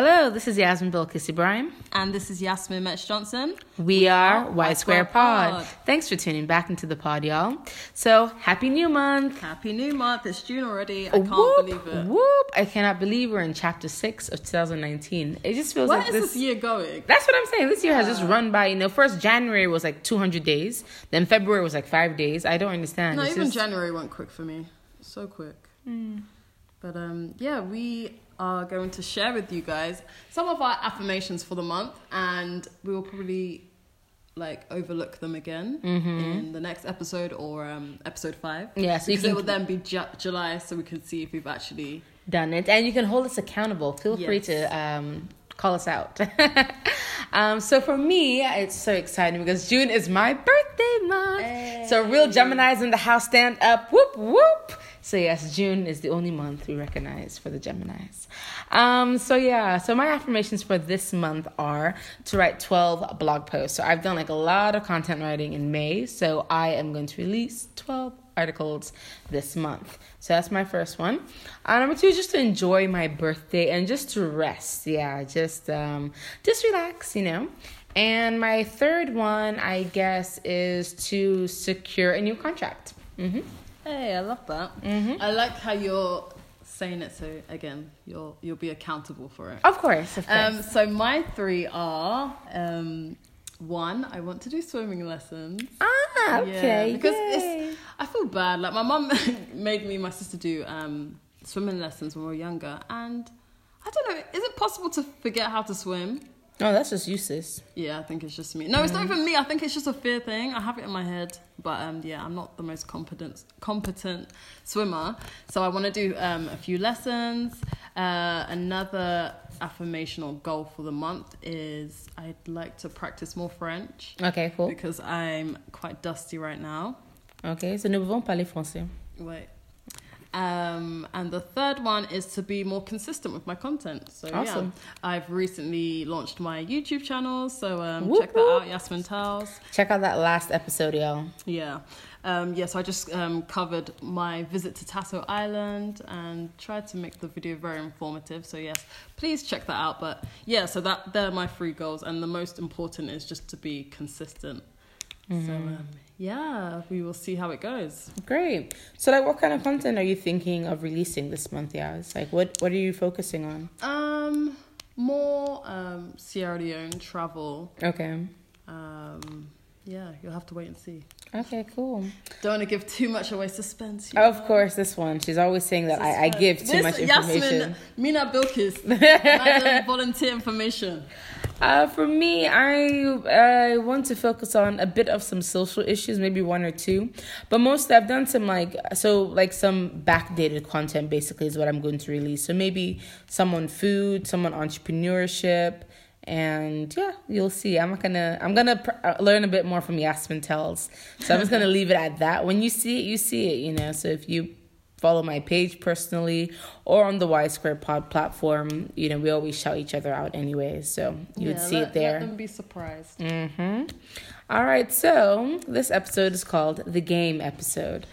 Hello, this is Yasmin Bilkissi Brime. And this is Yasmin Metsch Johnson. We are Y Square Pod. Thanks for tuning back into the pod, y'all. So, happy new month. Happy new month. It's June already. I can't believe it. I cannot believe we're in chapter 6 of 2019. It just feels like this year going? That's what I'm saying. This year has just run by, you know, first January was like 200 days. Then February was like 5 days. I don't understand. No, it's even just... January went quick for me. So quick. Mm. But yeah, we... are going to share with you guys some of our affirmations for the month, and we will probably like overlook them again in the next episode or episode 5. Yeah, so you can... it will then be July, so we can see if we've actually done it, and you can hold us accountable. Feel free to call us out. So for me, it's so exciting because June is my birthday month. Hey. So real Geminis in the house, stand up, whoop whoop. So yes, June is the only month we recognize for the Geminis. So yeah, so my affirmations for this month are to write 12 blog posts. So I've done like a lot of content writing in May. So I am going to release 12 articles this month. So that's my first one. Number two is just to enjoy my birthday and just to rest. Yeah, just relax, you know. And my third one, I guess, is to secure a new contract. Hey, I love that. I like how you're saying it, so again, you'll be accountable for it. Of course. So my three are, one, I want to do swimming lessons. Ah, okay. Yeah, because I feel bad. Like my mum made me and my sister do swimming lessons when we were younger, and I don't know, is it possible to forget how to swim? Oh, that's just you, sis. Yeah, I think it's just me. No, it's not even me. I think it's just a fear thing. I have it in my head. But yeah, I'm not the most competent swimmer. So I want to do a few lessons. Another affirmational goal for the month is I'd like to practice more French. Okay, cool. Because I'm quite dusty right now. Okay, so nous pouvons parler français. Wait. And the third one is to be more consistent with my content. So awesome. Yeah, I've recently launched my YouTube channel, so check that out, Yasmin Tells. Check out that last episode, y'all. Yeah. Yeah, so I just covered my visit to Tasso Island and tried to make the video very informative. So yes, please check that out. But yeah, so they're my three goals, and the most important is just to be consistent. So yeah, we will see how it goes. Great. So like, what kind of content are you thinking of releasing this month? Yeah, it's like what are you focusing on? More Sierra Leone travel. Okay. Yeah, you'll have to wait and see. Okay, cool. Don't want to give too much away. Suspense. You know? Of course, this one. She's always saying that I give too much information. Yasmin, Mina Bilkis, volunteer information. For me, I want to focus on a bit of some social issues, maybe one or two, but mostly I've done some some backdated content basically is what I'm going to release. So maybe some on food, some on entrepreneurship, and yeah, you'll see. I'm gonna learn a bit more from Yasmin Tells. So I'm just gonna leave it at that. When you see it, you know. So if you follow my page personally or on the Y Square Pod platform, you know, we always shout each other out anyway, so you would see it there. Let them be surprised. All right, so this episode is called The Game Episode.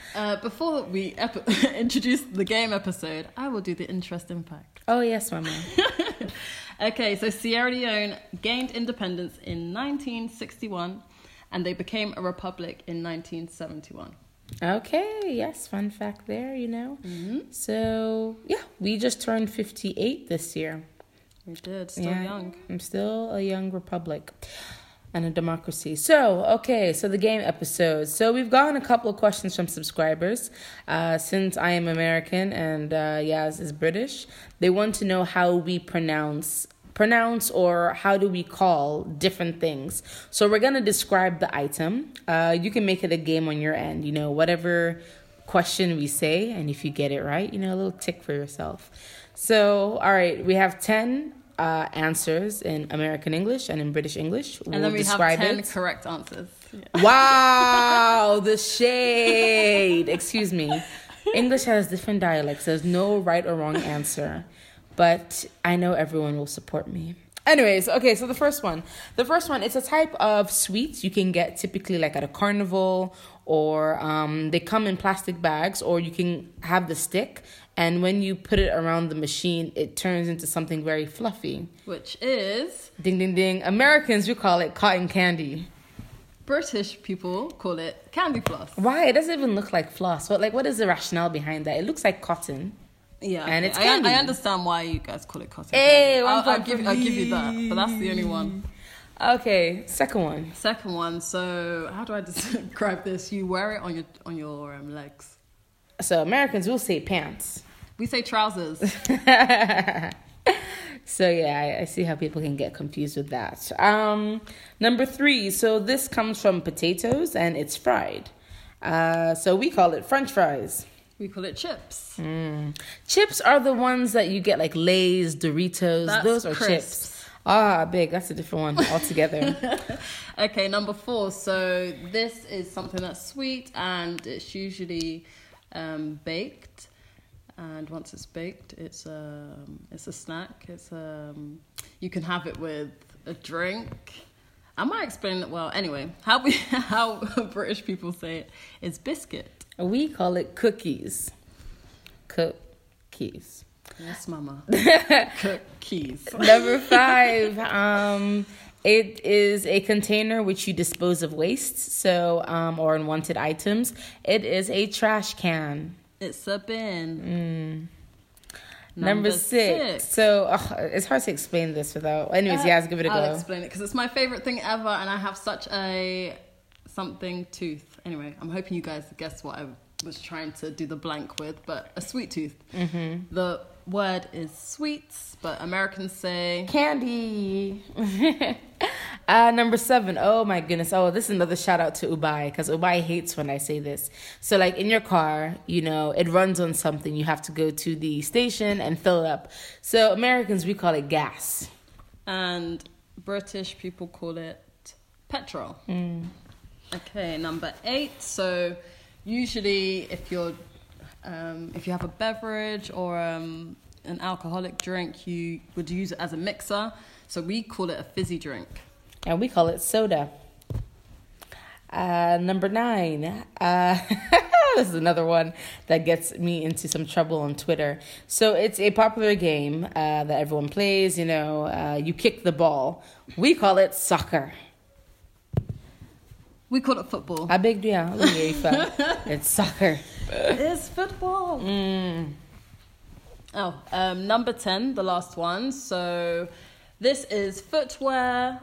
Before we introduce the game episode, I will do the interesting fact. Oh, yes, Mama. Okay, so Sierra Leone gained independence in 1961 and they became a republic in 1971. Okay, yes, fun fact there, you know. So, yeah, we just turned 58 this year. We did, still young. I'm still a young republic and a democracy. So, okay, so the game episode. So we've gotten a couple of questions from subscribers. Since I am American and Yaz is British, they want to know how we pronounce or how do we call different things. So we're going to describe the item. You can make it a game on your end, you know, whatever question we say. And if you get it right, you know, a little tick for yourself. So, all right, we have 10 answers in American English and in British English. And then we have 10 correct answers. Yeah. Wow, the shade. Excuse me. English has different dialects. There's no right or wrong answer. But I know everyone will support me. Anyways, okay, so the first one, it's a type of sweets you can get typically like at a carnival, or they come in plastic bags, or you can have the stick, and when you put it around the machine, it turns into something very fluffy. Which is? Ding, ding, ding. Americans, you call it cotton candy. British people call it candy floss. Why? It doesn't even look like floss. But what is the rationale behind that? It looks like cotton. Yeah, okay. And it's candy. I understand why you guys call it cotton. Hey, I'll give you that, but that's the only one. Okay, second one. So how do I describe this? You wear it on your legs. So Americans will say pants. We say trousers. So yeah, I see how people can get confused with that. Number three. So this comes from potatoes and it's fried. So we call it French fries. We call it chips. Mm. Chips are the ones that you get like Lay's, Doritos. Those are crisps. Chips. Ah, big. That's a different one altogether. Okay, number four. So this is something that's sweet and it's usually baked. And once it's baked, it's a snack. It's you can have it with a drink. Am I explaining it well? Anyway, how British people say it is biscuit. We call it cookies. Cookies. Yes, mama. Cookies. Number five. It is a container which you dispose of waste, or unwanted items. It is a trash can. It's a bin. Number six. So it's hard to explain this without. Anyways, let's give it a go. I'll explain it because it's my favorite thing ever, and I have such a something tooth. Anyway, I'm hoping you guys guess what I was trying to do the blank with, but a sweet tooth. Mm-hmm. The word is sweets, but Americans say candy. Number seven. Oh my goodness. Oh, this is another shout out to Ubai, because Ubai hates when I say this. So in your car, it runs on something. You have to go to the station and fill it up. So Americans, we call it gas. And British people call it petrol. Mm. Okay, number eight. So usually if you're if you have a beverage or an alcoholic drink, you would use it as a mixer. So we call it a fizzy drink. And we call it soda. Number nine. This is another one that gets me into some trouble on Twitter. So it's a popular game that everyone plays, you kick the ball. We call it soccer. We call it football. I beg you. It's soccer. It's football. Mm. Oh, number 10, the last one. So this is footwear,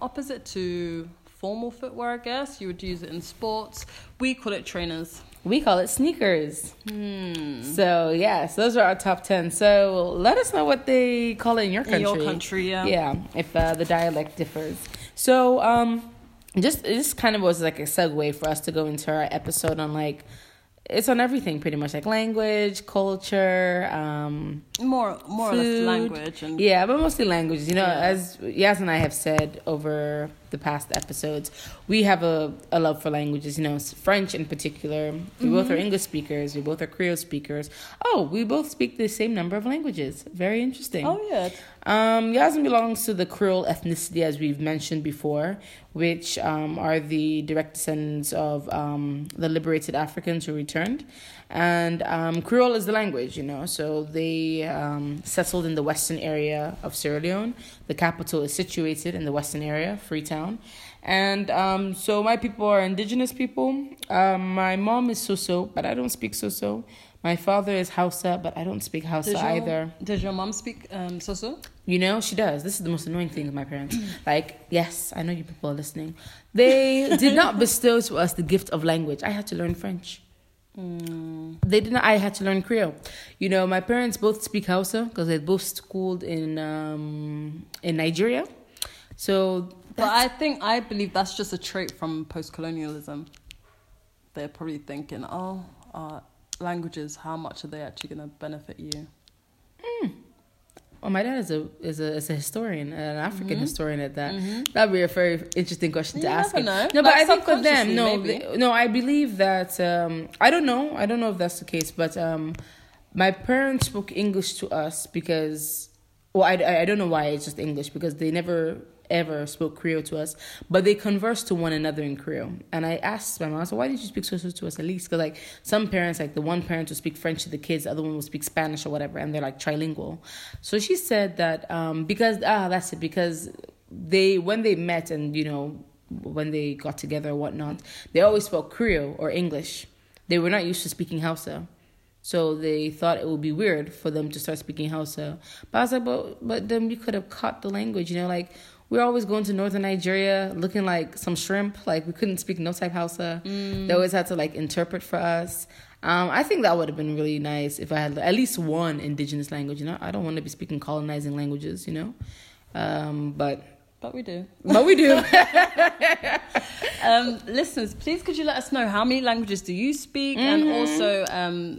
opposite to formal footwear, I guess. You would use it in sports. We call it trainers. We call it sneakers. Mm. So, yes, those are our top 10. So let us know what they call it in your country. In your country, yeah. Yeah, if the dialect differs. So, This kind of was like a segue for us to go into our episode on it's on everything pretty much, language, culture, more food, or less language, and yeah, but mostly languages. As Yas and I have said over the past episodes, we have a love for languages. French in particular. We mm-hmm. both are English speakers. We both are Creole speakers. Oh, we both speak the same number of languages. Very interesting. Oh yeah. Yasmin belongs to the Creole ethnicity, as we've mentioned before, which are the direct descendants of the liberated Africans who returned, and Creole is the language. So they settled in the western area of Sierra Leone. The capital is situated in the western area, Freetown. And so my people are indigenous people. My mom is Soso, but I don't speak Soso. My father is Hausa, but I don't speak Hausa either. Does your mom speak Soso? She does. This is the most annoying thing with my parents. Yes, I know you people are listening. They did not bestow to us the gift of language. I had to learn French. They did not. I had to learn Creole. My parents both speak Hausa because they both schooled in Nigeria. So... But I believe that's just a trait from post-colonialism. They're probably thinking, oh, languages, how much are they actually going to benefit you? Mm. Well, my dad is a historian, an African mm-hmm. historian at that. Mm-hmm. That'd be a very interesting question to ask him. Know. No, but I think for them, I believe that, I don't know if that's the case, but my parents spoke English to us because... Well, I don't know why it's just English, because they never ever spoke Creole to us, but they conversed to one another in Creole. And I asked my mom, so why did you speak Soso to us at least? Because like some parents, like the one parent will speak French to the kids, the other one will speak Spanish or whatever, and they're like trilingual. So she said that because they, when they met and, you know, when they got together or whatnot, they always spoke Creole or English. They were not used to speaking Hausa. So they thought it would be weird for them to start speaking Hausa. But I was like, but then we could have caught the language, you know, like we're always going to northern Nigeria looking like some shrimp. Like we couldn't speak no type Hausa. They always had to like interpret for us. I think that would have been really nice if I had at least one indigenous language, you know. I don't want to be speaking colonizing languages, you know. But we do. But we do. Listeners, please could you let us know how many languages do you speak? And also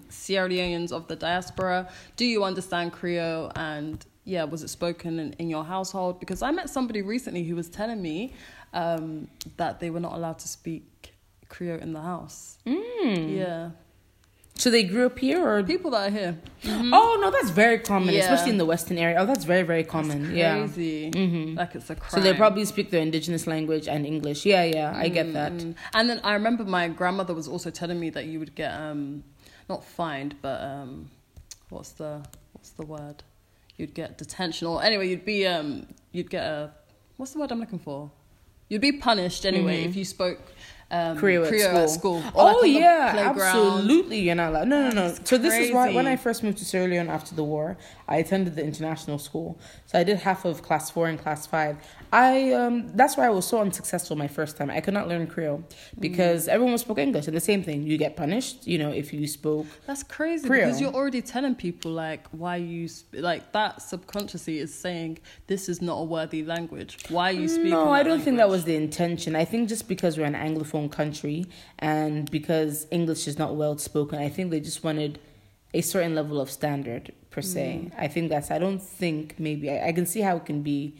Sierra Leoneans of the diaspora, do you understand Creole? And yeah, was it spoken in your household? Because I met somebody recently who was telling me that they were not allowed to speak Creole in the house. Yeah. So they grew up here, or people that are here? Oh no, that's very common, especially in the Western area. Oh, that's very, very common. That's crazy. Like it's a crime. So they probably speak their indigenous language and English. I get that. And then I remember my grandmother was also telling me that you would get not fined, but what's the word? You'd get detention, or anyway, you'd get a, what's the word I'm looking for? You'd be punished anyway if you spoke Creole at school. Oh like yeah, absolutely, you're not allowed. No. So this is why when I first moved to Sierra Leone after the war, I attended the international school. So I did half of class 4 and class 5. That's why I was so unsuccessful my first time. I could not learn Creole because everyone spoke English, and the same thing, you get punished, you know, if you spoke. That's crazy Creole. Because you're already telling people like why you like that subconsciously is saying this is not a worthy language. Why you speak? No, I don't think that was the intention. I think just because we're an Anglophone country and because English is not well spoken, I think they just wanted a certain level of standard per se. I think that's, I don't think, maybe I can see how it can be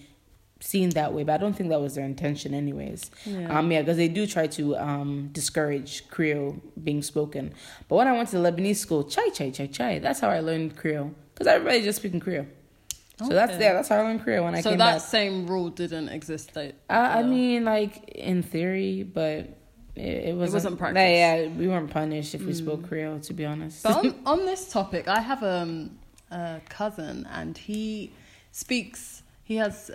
seen that way, but I don't think that was their intention anyways. Because they do try to discourage Creole being spoken. But when I went to the Lebanese school, chai, that's how I learned Creole, because everybody just speaking Creole. So that's how I learned Creole when I came back. So that same rule didn't exist though? I mean, like in theory, but it wasn't practiced. Yeah, we weren't punished if we spoke Creole, to be honest. But on this topic, I have a cousin, and he has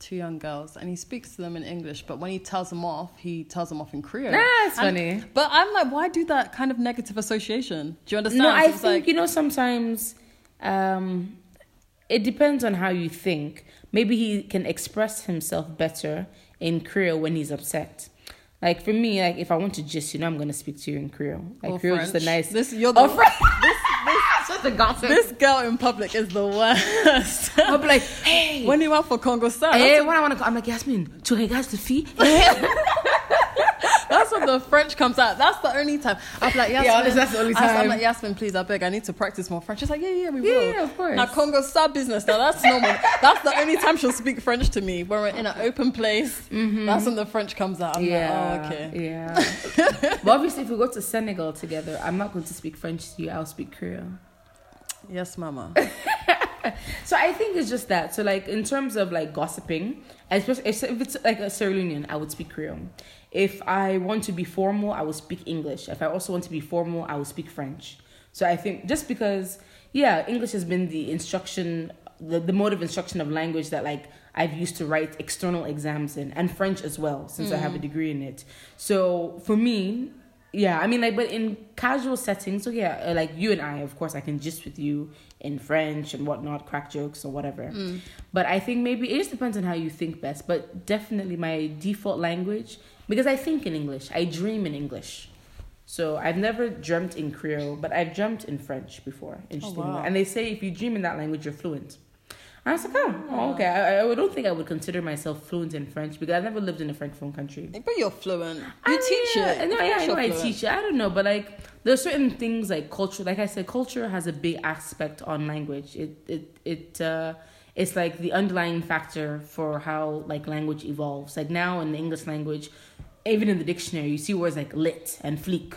two young girls, and he speaks to them in English, but when he tells them off in Creole. That's funny. But I'm like, why do that kind of negative association? Do you understand? No, I think, like, you know, sometimes it depends on how you think. Maybe he can express himself better in Creole when he's upset. Like for me, like if I want to just, you know, I'm gonna speak to you in Creole. Like or Creole French. Just a nice. This gossip. This girl in public is the worst. I'll be like, hey, when do you want for Congo style? Hey, when I want to go, I'm like, Yasmin, tu regardes the fille? That's when the French comes out. That's the only time. I'm like, Yasmin. Yeah, honestly, that's the only time. I'm like, Yasmin, please, I beg, I need to practice more French. She's like, yeah, we will. Yeah, of course. Now, Congo star business. Now, that's normal. That's the only time she'll speak French to me. When we're in an open place, that's when the French comes out. I'm like, oh, okay. Yeah. But obviously, if we go to Senegal together, I'm not going to speak French to you. I'll speak Creole. Yes, mama. So I think it's just that. So like in terms of like gossiping, especially if it's like a Sierra Leonean, I would speak Creole. If I want to be formal, I will speak English. If I also want to be formal, I will speak French. So I think just because, English has been the instruction, the mode of instruction of language that like I've used to write external exams in, and French as well, since I have a degree in it. So for me, I mean, like, but in casual settings, like you and I, of course, I can gist with you in French and whatnot, crack jokes or whatever. But I think maybe it just depends on how you think best. But definitely my default language, because I think in English, I dream in English. So I've never dreamt in Creole, but I've dreamt in French before, interestingly. Oh, wow. And they say if you dream in that language, you're fluent. And I was like, okay. I don't think I would consider myself fluent in French, because I've never lived in a Francophone country. But you're fluent. You teach it. I teach it. I don't know, but like there's certain things like culture. Like I said, culture has a big aspect on language. It's like the underlying factor for how like language evolves. Like now in the English language, even in the dictionary, you see words like lit and fleek.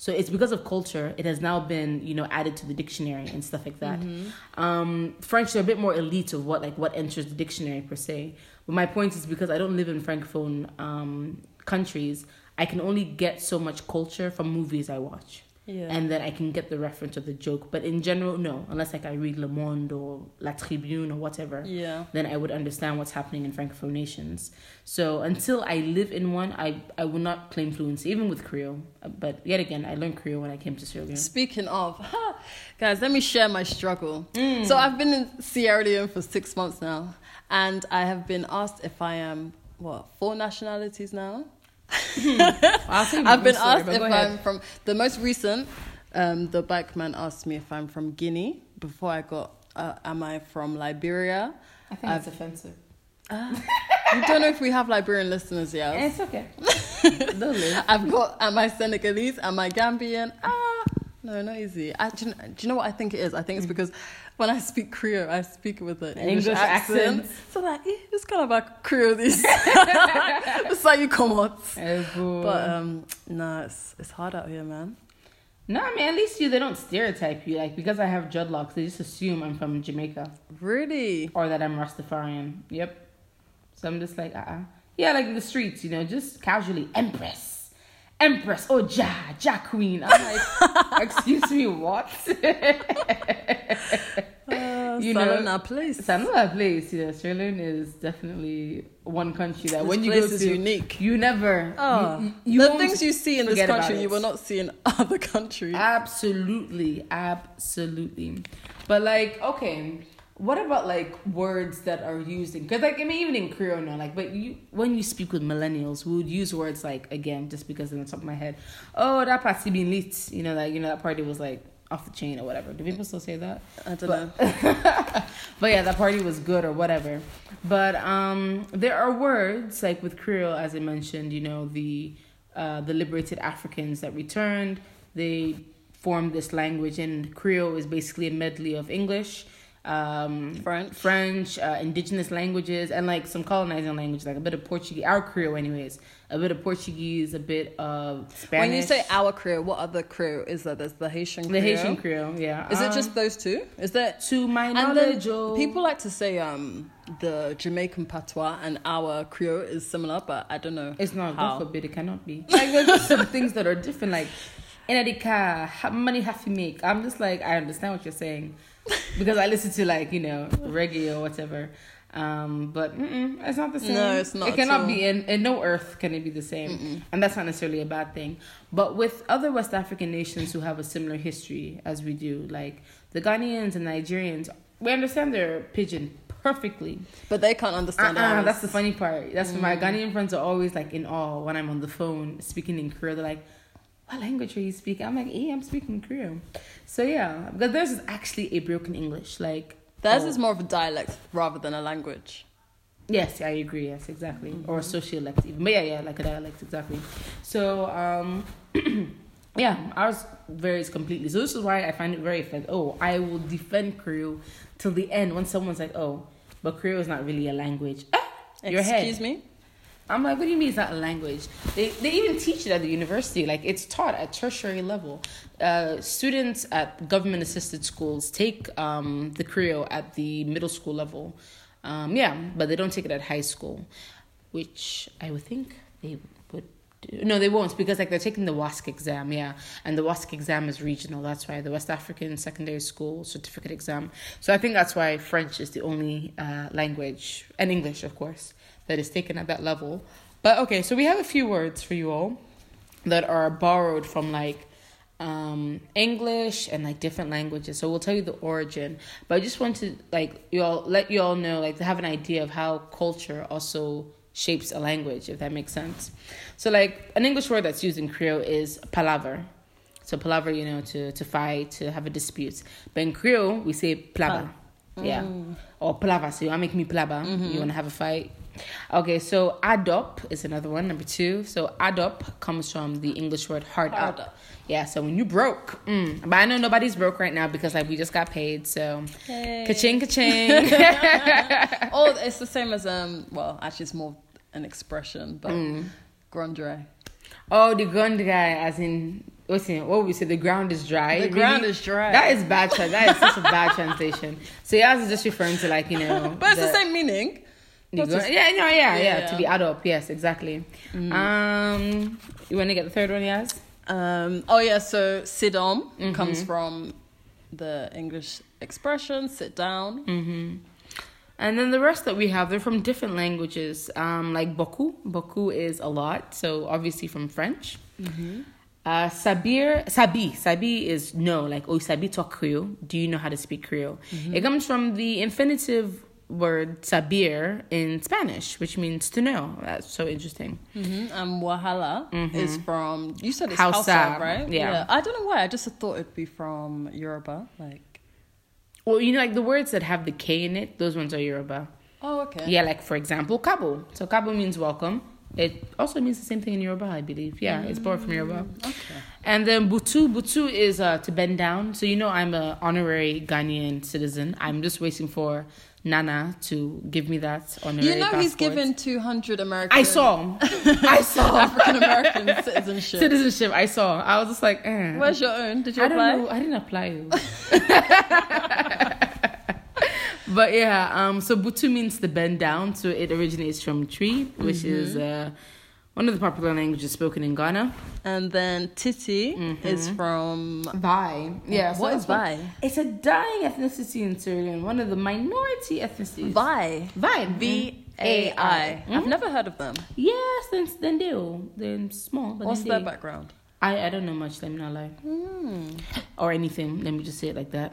So it's because of culture. It has now been, you know, added to the dictionary and stuff like that. Mm-hmm. French, they're a bit more elite of what enters the dictionary per se. But my point is because I don't live in Francophone countries, I can only get so much culture from movies I watch. Yeah. And then I can get the reference of the joke. But in general, no. Unless like I read Le Monde or La Tribune or whatever. Yeah. Then I would understand what's happening in Francophone nations. So until I live in one, I will not claim fluency, even with Creole. But yet again, I learned Creole when I came to Sierra Leone. Speaking of, guys, let me share my struggle. So I've been in Sierra Leone for 6 months now. And I have been asked if I am, 4 nationalities now? I've been asked if I'm from the most recent the bike man asked me if I'm from Guinea. Before I got am I from Liberia. I think it's offensive. We don't know if we have Liberian listeners yet. It's okay. I've got am I Senegalese, am I Gambian? No, not easy. Do you know what I think it is? I think it's because when I speak Creole, I speak with an English accent. So like, it's kind of like Creole this. It's like you come out. But it's hard out here, man. No, I mean, at least they don't stereotype you. Like, because I have dreadlocks, they just assume I'm from Jamaica. Really? Or that I'm Rastafarian. Yep. So I'm just like, Yeah, like in the streets, you know, just casually, Empress, oh, Ja Queen. I'm like, excuse me, what? Salon a place. Salon a place, yeah. Sierra Leone is definitely one country that when you go to... This place is unique. You never... the things you see in this country, you will not see in other countries. Absolutely. But like, okay... What about like words that are used in because like I mean even in Creole now but you when you speak with millennials we would use words like again just because they're on the top of my head that party been lit that party was like off the chain or whatever. Do people still say that? I don't know. But yeah, that party was good or whatever. But there are words like with Creole as I mentioned the liberated Africans that returned they formed this language and Creole is basically a medley of English. French, indigenous languages, and like some colonizing languages, like a bit of Portuguese, our Creole, anyways, a bit of Portuguese, a bit of Spanish. When you say our Creole, what other Creole is there? There's the Haitian Creole. Yeah. Is it just those two? Is there? To my knowledge, people like to say the Jamaican patois and our Creole is similar, but I don't know. It's not. God forbid, it cannot be. Like there's just some things that are different, like Enadika, money have to make. I'm just like I understand what you're saying. Because I listen to reggae or whatever, but it's not the same. No, it's not. It cannot be in no earth can it be the same, and that's not necessarily a bad thing. But with other West African nations who have a similar history as we do, like the Ghanaians and Nigerians, we understand their pidgin perfectly, but they can't understand ours. That's the funny part. That's why my Ghanaian friends are always like in awe when I'm on the phone speaking in Creole. They're like, what language are you speaking? I'm like, I'm speaking Creole. So yeah, because theirs is actually a broken English. Like theirs is more of a dialect rather than a language. Yes, I agree. Yes, exactly. Mm-hmm. Or a sociolect even. But yeah, like a dialect, exactly. So ours varies completely. So this is why I find it very offensive. I will defend Creole till the end when someone's like, but Creole is not really a language. Excuse me? I'm like, what do you mean it's not a language? They even teach it at the university. Like, it's taught at tertiary level. Students at government-assisted schools take the Creole at the middle school level. But they don't take it at high school, which I would think they would do. No, they won't, because they're taking the WASC exam, and the WASC exam is regional. That's why the West African Secondary School Certificate Exam. So I think that's why French is the only language, and English, of course, that is taken at that level. But okay, so we have a few words for you all that are borrowed from English and different languages. So we'll tell you the origin, but I just want to let you all know to have an idea of how culture also shapes a language, if that makes sense. So an English word that's used in Creole is palaver. So palaver, to fight, to have a dispute. But in Creole we say plaba. Yeah. Or plava. So you want to make me plaba. You want to have a fight. Okay, so adop is another one, number 2. So adop comes from the English word hard up. Yeah, so when you broke. But I know nobody's broke right now because we just got paid. So ka-ching, ka-ching. It's the same as actually it's more an expression, but grondre. Oh, the grondre as in listen, what would we say? The ground is dry. The ground is dry. That is bad. That is such a bad translation. So Yas is just referring to, like, you know. But it's the same meaning. To be adult. Yes, exactly. Mm. You want to get the third one, Yas? So sit down comes from the English expression, sit down. Mm-hmm. And then the rest that we have, they're from different languages, like beaucoup. Beaucoup is a lot, so obviously from French. Mm-hmm. Sabi is no, like, oh, sabi talk Creole. Do you know how to speak Creole? Mm-hmm. It comes from the infinitive word sabir in Spanish, which means to know. That's so interesting. Mm-hmm. Wahala is from, you said it's Hausa, right? Yeah. I don't know why. I just thought it'd be from Yoruba, like. Well, you know, like the words that have the K in it, those ones are Yoruba. Oh, okay. Yeah, like for example, kabo. So kabo means welcome. It also means the same thing in Yoruba, I believe. Yeah, it's borrowed from Yoruba. Okay. And then butu. Butu is to bend down. So, you know, I'm an honorary Ghanaian citizen. I'm just waiting for Nana to give me that honorary passport. He's given 200 American... I saw. African-American citizenship. I was just like, eh. Where's your own? Did you apply? I don't know. I didn't apply it. But yeah, so butu means to bend down. So it originates from tree, which is one of the popular languages spoken in Ghana. And then titi is from Vai. Yeah. So what is Vai? It's a dying ethnicity in Syria, one of the minority ethnicities. Vai. Vai. I've never heard of them. Yes, then they're small. But what's their background? I don't know much, let me not lie. Or anything, let me just say it like that.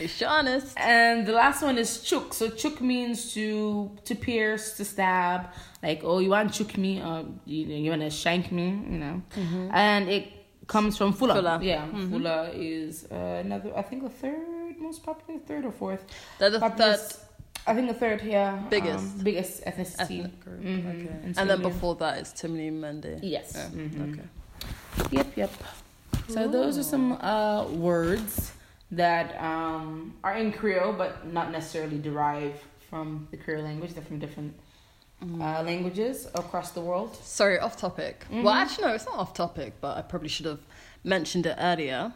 It's honest. And the last one is chuk. So chuk means to pierce, to stab. Like, oh, you want to chuk me? Or you want to shank me? You know. Mm-hmm. And it comes from Fula. Yeah, Fula is another, I think the third most popular, third or fourth. I think the third, biggest ethnicity. Ethnic group. Mm-hmm. Okay. And then before that is Timni Mende. Yes. Yeah. Mm-hmm. Okay. Yep. Cool. So those are some words that are in Creole, but not necessarily derived from the Creole language. They're from different languages across the world. Sorry, off topic. Mm-hmm. Well, actually, no, it's not off topic, but I probably should have mentioned it earlier.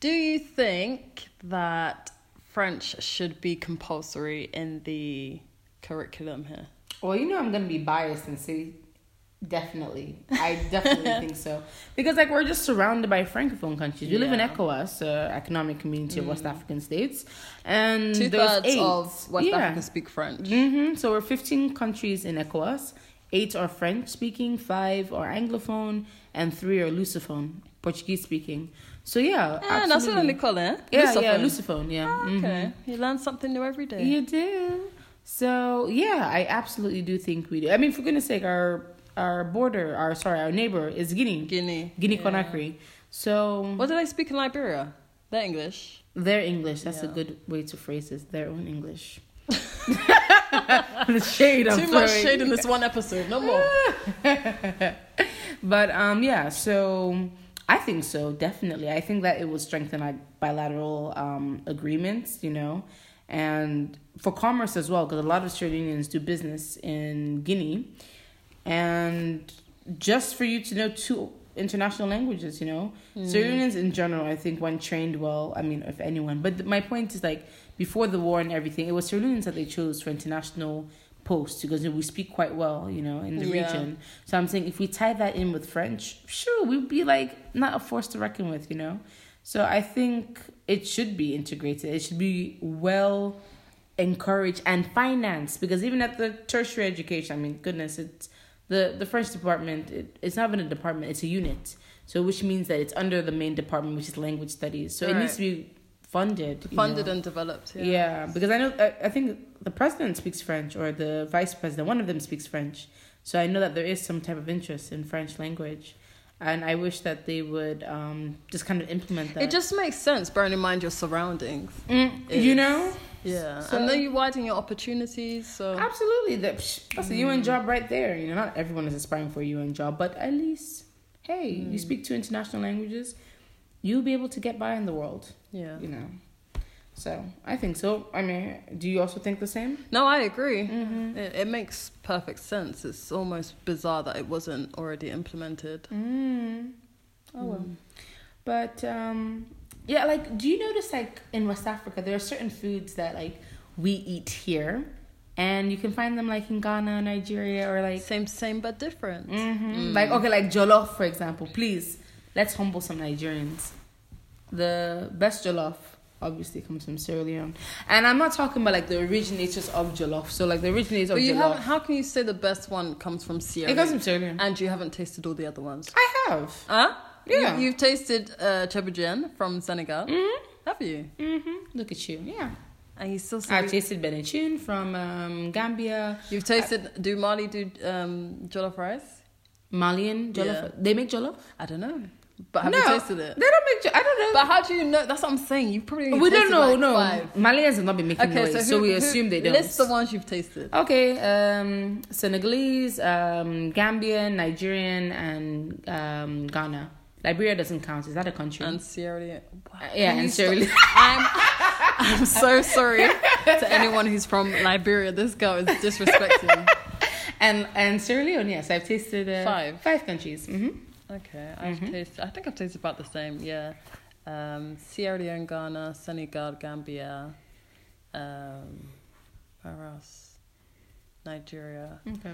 Do you think that French should be compulsory in the curriculum here? Well, you know I'm going to be biased and say definitely. I definitely think so. Because, like, we're just surrounded by Francophone countries. We live in ECOWAS, Economic Community of West African States. And 2/3 of West Africa speak French. Mm-hmm. So we're 15 countries in ECOWAS. 8 are French-speaking, 5 are Anglophone, and 3 are Lusophone, Portuguese-speaking. So absolutely. That's what they call it. Lusophone. Okay. You learn something new every day. You do. So I absolutely do think we do. I mean, for goodness sake, our neighbor is Guinea Conakry. So what do they speak in Liberia? Their English. That's a good way to phrase it. Their own English. Too much shade in this one episode. No more. But so I think so, definitely. I think that it will strengthen bilateral agreements, you know, and for commerce as well, because a lot of trade unions do business in Guinea. And just for you to know 2 international languages, you know, trade unions in general, I think when trained well, I mean, if anyone. But my point is, like, before the war and everything, it was trade unions that they chose for international posts because we speak quite well, you know, in the region. So I'm saying if we tie that in with French, sure, we'd be like not a force to reckon with, you know. So I think it should be integrated. It should be well encouraged and financed, because even at the tertiary education, I mean, goodness, it's the French department. It's not even a department; it's a unit. So which means that it's under the main department, which is language studies. So it needs to be funded and developed. Yeah, because I know I think the president speaks French, or the vice president, one of them speaks French. So I know that there is some type of interest in French language, and I wish that they would just kind of implement that. It just makes sense, bearing in mind your surroundings. You know. Yeah, so, and then you widen your opportunities. So absolutely, that's a UN job right there. You know, not everyone is aspiring for a UN job, but at least, hey, you speak 2 international languages, you'll be able to get by in the world. Yeah, you know. So I think so. I mean, do you also think the same? No, I agree. Mm-hmm. It makes perfect sense. It's almost bizarre that it wasn't already implemented. Oh well. But yeah, like, do you notice, like, in West Africa, there are certain foods that, like, we eat here, and you can find them, like, in Ghana, Nigeria, or, like... Same, but different. Mm-hmm. Mm. Like, okay, like, jollof, for example. Please, let's humble some Nigerians. The best jollof, obviously, comes from Sierra Leone. And I'm not talking about, like, the originators of jollof. So, like, the originators of jollof... But how can you say the best one comes from Sierra Leone? It comes from Sierra Leone. And you haven't tasted all the other ones? I have. Huh? Yeah. You've tasted Cheboujen from Senegal. Mm-hmm. Have you? Mm-hmm. Look at you. Yeah. And you still say... I've tasted Benetune from Gambia. You've tasted... Do Mali do jollof rice? Malian jollof? Yeah. They make jollof? I don't know. But have you tasted it? They don't make jollof. I don't know. But how do you know? That's what I'm saying. You probably... We don't know, like, no. Five. Malians have not been making noise, so we assume they don't. List the ones you've tasted. Okay. Senegalese, Gambian, Nigerian, and Ghana. Liberia doesn't count. Is that a country? And Sierra Leone. Yeah, and Sierra Leone. I'm so sorry to anyone who's from Liberia. This girl is disrespecting. And Sierra Leone, yes. I've tasted five countries. Mm-hmm. Okay. I think I've tasted about the same, yeah. Sierra Leone, Ghana, Senegal, Gambia. Where else? Nigeria. Okay.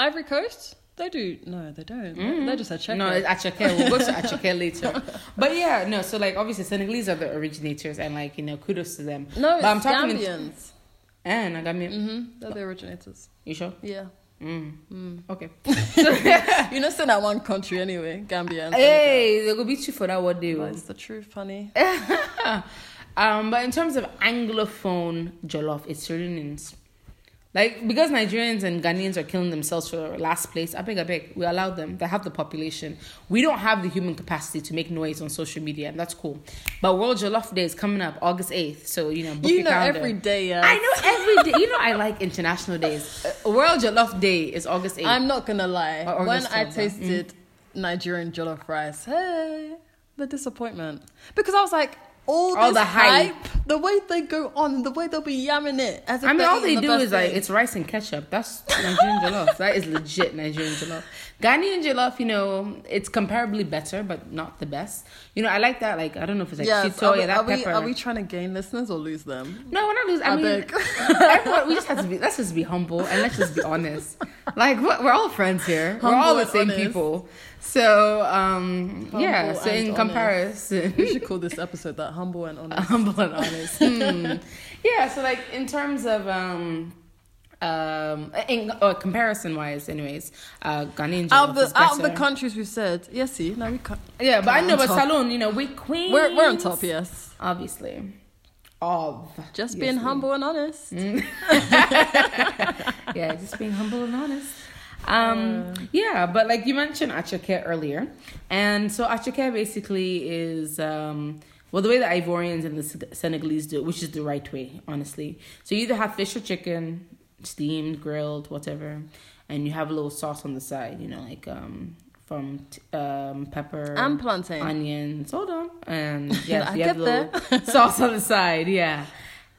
Ivory Coast? They do. No, they don't. Mm-hmm. They're just Achaquia. No, it's Achaquia. We'll go to Achaquia later. But yeah, no, so, like, obviously Senegalese are the originators, and, like, you know, kudos to them. No, it's Gambians. And Gambian. Mm-hmm. They're the originators. You sure? Yeah. Okay. You know, saying that one country anyway, Gambia and Senegal. Hey, they're going to be true for that one day. That's the truth, honey. But in terms of Anglophone jollof, it's Surinamese. Like, because Nigerians and Ghanaians are killing themselves for last place, I beg, we allow them. They have the population. We don't have the human capacity to make noise on social media, and that's cool. But World Jollof Day is coming up August 8th, so, you know, book your calendar. Every day, yeah. I know every day. You know, I like international days. World Jollof Day is August 8th. I'm not going to lie. When I tasted Nigerian jollof rice, hey, the disappointment. Because I was like... All the hype, the way they go on, the way they'll be yamming it. As I mean, all they do is like, it's rice and ketchup. That's Nigerian jollof. That is legit Nigerian jollof. Ghanaian jollof, you know, it's comparably better, but not the best. You know, I like that. Like, I don't know if it's like chito, that pepper. Are we trying to gain listeners or lose them? No, we're not losing. I mean, everyone, we just have to be. Let's just be humble and let's just be honest. Like, we're all friends here. Humble, we're all the same people. So, yeah, so in comparison... We should call this episode that, Humble and Honest. Humble and Honest. Yeah, so, like, in terms of... comparison-wise, anyways, Ghanaian jollof is better. Out of the countries we said, yes, see, no, we can't... Yeah, but I know, but Salon, you know, we're queens. We're on top, yes. Obviously. Just being humble and honest. Yeah, just being humble and honest. Yeah, but like you mentioned Achaquia earlier, and so Achaquia basically is well, the way the Ivorians and the Senegalese do it, which is the right way, honestly. So you either have fish or chicken, steamed, grilled, whatever, and you have a little sauce on the side, you know, like from pepper and plantain, onions, hold on, and yes, you have a little sauce on the side, yeah.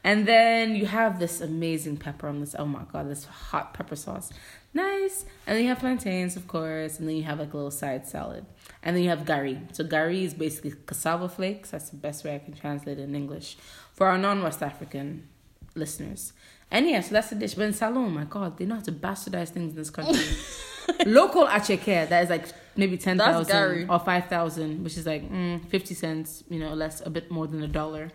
And then you have this amazing pepper on this. Oh my god, this hot pepper sauce, nice. And then you have plantains, of course. And then you have like a little side salad. And then you have gari. So gari is basically cassava flakes. That's the best way I can translate it in English for our non-West African listeners. And yeah, so that's the dish. But in Salon, oh my god, they know how to bastardize things in this country. Local Achaquia, that is like maybe 10,000 or 5,000, which is like 50 cents, you know, less, a bit more than $1.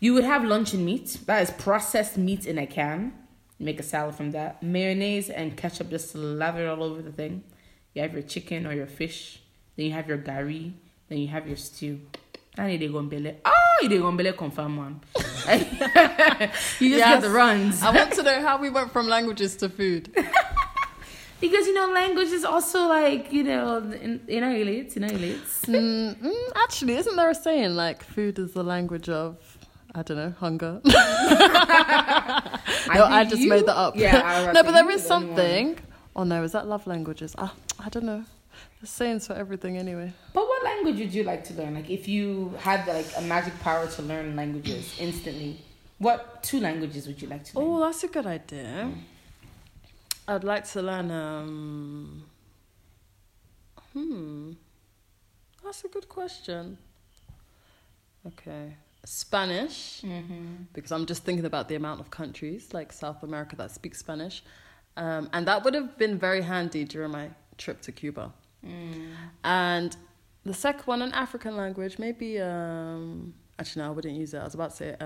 You would have luncheon meat. That is processed meat in a can. Make a salad from that. Mayonnaise and ketchup just lathered all over the thing. You have your chicken or your fish. Then you have your gari. Then you have your stew. And you dey gombele. Oh, you dey gombele confirm one. You just get the runs. I want to know how we went from languages to food. Because, you know, language is also like, you know, it relates. Actually, isn't there a saying like food is the language of... I don't know, hunger. No, I just made that up. Yeah, no, but there is something. Oh no, is that love languages? I don't know. There's sayings for everything anyway. But what language would you like to learn? Like if you had like a magic power to learn languages instantly, what two languages would you like to learn? Oh, that's a good idea. I'd like to learn That's a good question. Okay. Spanish, because I'm just thinking about the amount of countries like South America that speak Spanish. And that would have been very handy during my trip to Cuba. And the second one, an African language, maybe... actually, no, I wouldn't use it. I was about to say...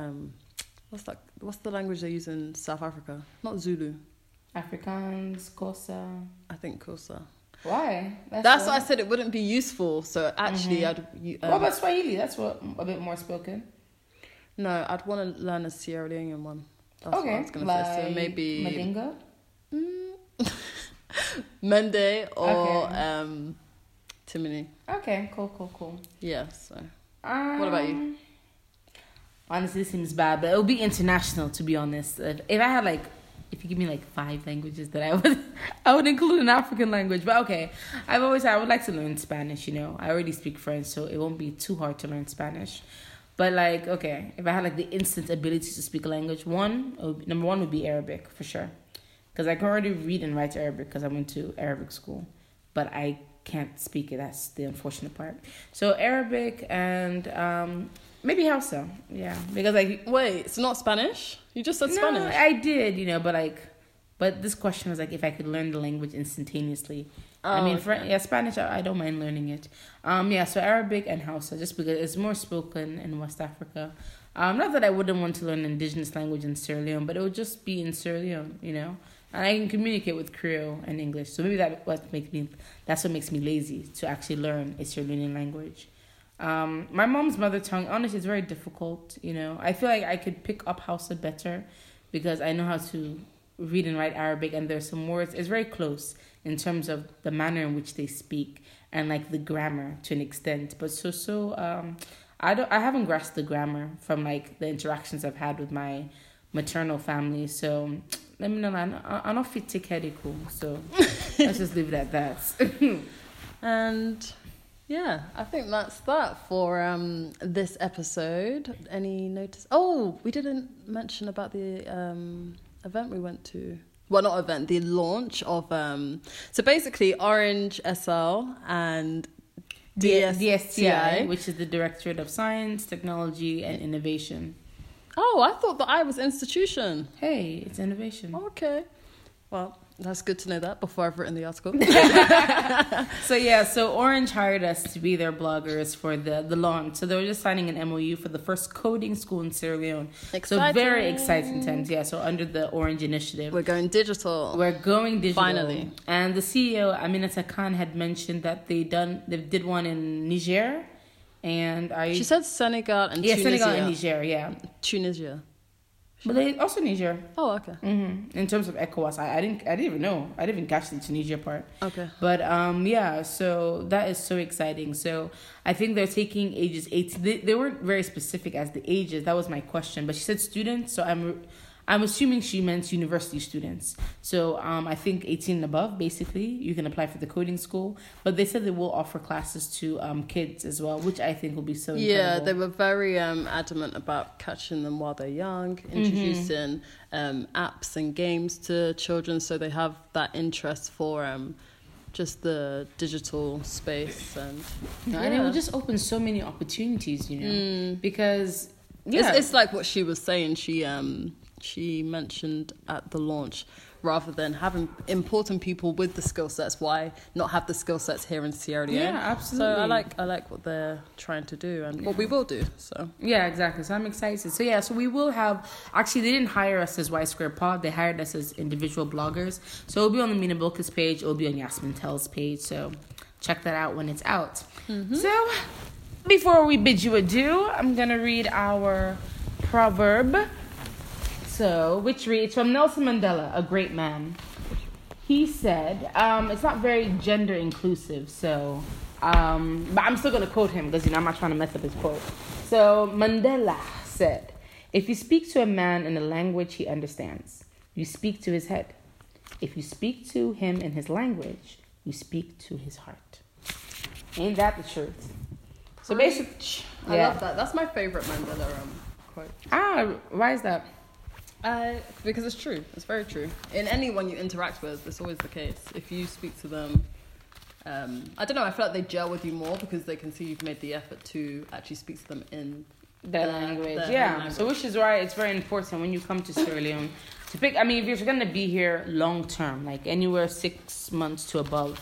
what's that? What's the language they use in South Africa? Not Zulu. Afrikaans, Xhosa. I think Xhosa. Why? That's why I said it wouldn't be useful. So actually, I'd... what about Swahili? That's what a bit more spoken. No, I'd want to learn a Sierra Leonean one. That's what I was going to say. So maybe... Madinga? Mende or Timini. Okay, cool. Yeah, so... what about you? Honestly, this seems bad, but it'll be international, to be honest. If I had like... If you give me like 5 languages that I would include an African language. But okay, I've always said I would like to learn Spanish, you know. I already speak French, so it won't be too hard to learn Spanish. But like, okay, if I had like the instant ability to speak a language, number one would be Arabic, for sure. Because I can already read and write Arabic because I went to Arabic school. But I can't speak it. That's the unfortunate part. So Arabic and... maybe Hausa, yeah. Because like, wait, it's not Spanish? You just said Spanish. No, I did, you know, but this question was like if I could learn the language instantaneously. Oh, I mean, okay. Spanish, I don't mind learning it. So Arabic and Hausa, just because it's more spoken in West Africa. Not that I wouldn't want to learn indigenous language in Sierra Leone, but it would just be in Sierra Leone, you know. And I can communicate with Creole and English, so maybe that's what makes me lazy to actually learn a Sierra Leonean language. My mom's mother tongue, honestly, is very difficult, you know. I feel like I could pick up Hausa better because I know how to read and write Arabic, and there's some words. It's very close in terms of the manner in which they speak and, like, the grammar to an extent. But Soso, I haven't grasped the grammar from, like, the interactions I've had with my maternal family. So, let me know, I'm not fit to Keriku, so let's just leave it at that. And... yeah, I think that's that for this episode. Any notice? Oh, we didn't mention about the event we went to. Well, not event, the launch of... so basically, Orange SL and DSTI, which is the Directorate of Science, Technology and Innovation. Oh, I thought the I was institution. Hey, it's innovation. Okay. Well... that's good to know that before I've written the article. So Orange hired us to be their bloggers for the launch. So they were just signing an MOU for the first coding school in Sierra Leone. Exciting. So very exciting times, yeah. So under the Orange Initiative. We're going digital. Finally. And the CEO, Aminata Khan, had mentioned that they did one in Niger. And she said Senegal and Tunisia. Yeah, Senegal and Niger, yeah. Tunisia. But they also Niger. Oh, okay. In terms of ECOWAS, I didn't even know. I didn't even catch the Tunisia part. Okay. But so that is so exciting. So I think they're taking ages 8. They weren't very specific as the ages. That was my question. But she said students, so I'm assuming she meant university students. So I think 18 and above, basically, you can apply for the coding school. But they said they will offer classes to kids as well, which I think will be so incredible. Yeah, they were very adamant about catching them while they're young, introducing apps and games to children so they have that interest for just the digital space. And it will just open so many opportunities, you know, because... yeah. It's like what she was saying. She mentioned at the launch, rather than having important people with the skill sets, why not have the skill sets here in Sierra Leone? Yeah, absolutely. So I like what they're trying to do and what we will do. So yeah, exactly. So I'm excited. So yeah, so we will have... actually, they didn't hire us as Y Square Pod. They hired us as individual bloggers. So it'll be on the Mina Bilkis page. It'll be on Yasmin Tells page. So check that out when it's out. So before we bid you adieu, I'm going to read our proverb... so, which reads from Nelson Mandela, a great man. He said, it's not very gender inclusive, so... but I'm still going to quote him because, you know, I'm not trying to mess up his quote. So, Mandela said, "If you speak to a man in a language he understands, you speak to his head. If you speak to him in his language, you speak to his heart." Ain't that the truth? So, basically... I love that. That's my favorite Mandela quote. Ah, why is that? Because it's true. It's very true. In anyone you interact with, it's always the case. If you speak to them I don't know, I feel like they gel with you more because they can see you've made the effort to actually speak to them in their language. Language. So which is why it's very important when you come to Sierra Leone to pick, I mean, if you're going to be here long term, like anywhere 6 months to above,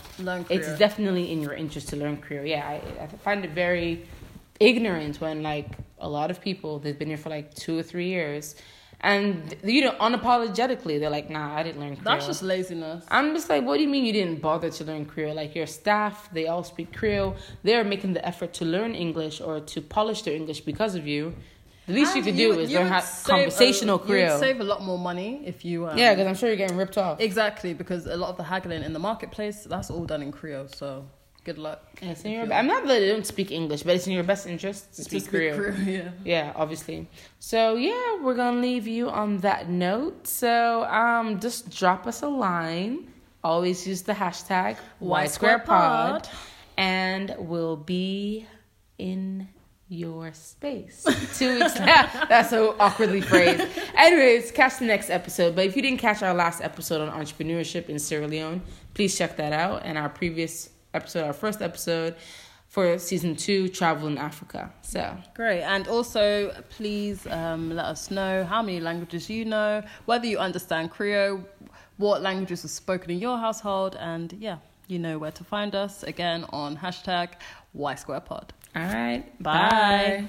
it's definitely in your interest to learn Creole. Yeah, I find it very ignorant when like a lot of people, they've been here for like 2 or 3 years and you know, unapologetically, they're like, nah, I didn't learn Creole. That's just laziness. I'm just like, what do you mean you didn't bother to learn Creole? Like your staff, they all speak Creole. They're making the effort to learn English or to polish their English because of you. The least and you could do is learn how conversational Creole. You'd save a lot more money if you... yeah, because I'm sure you're getting ripped off. Exactly, because a lot of the haggling in the marketplace, that's all done in Creole, so... Good luck. Yes, I'm not that I don't speak English, but it's in your best interest to speak Creole. Yeah, obviously. So, yeah, we're going to leave you on that note. So, just drop us a line. Always use the hashtag Y Square Pod. And we'll be in your space. 2 weeks. That's so awkwardly phrased. Anyways, catch the next episode. But if you didn't catch our last episode on entrepreneurship in Sierra Leone, please check that out. And our previous episode, our first episode for season 2, travel in Africa. So great. And also please let us know how many languages you know, whether you understand Creole, what languages are spoken in your household, and yeah, you know where to find us again on hashtag Y Square Pod. All right, bye.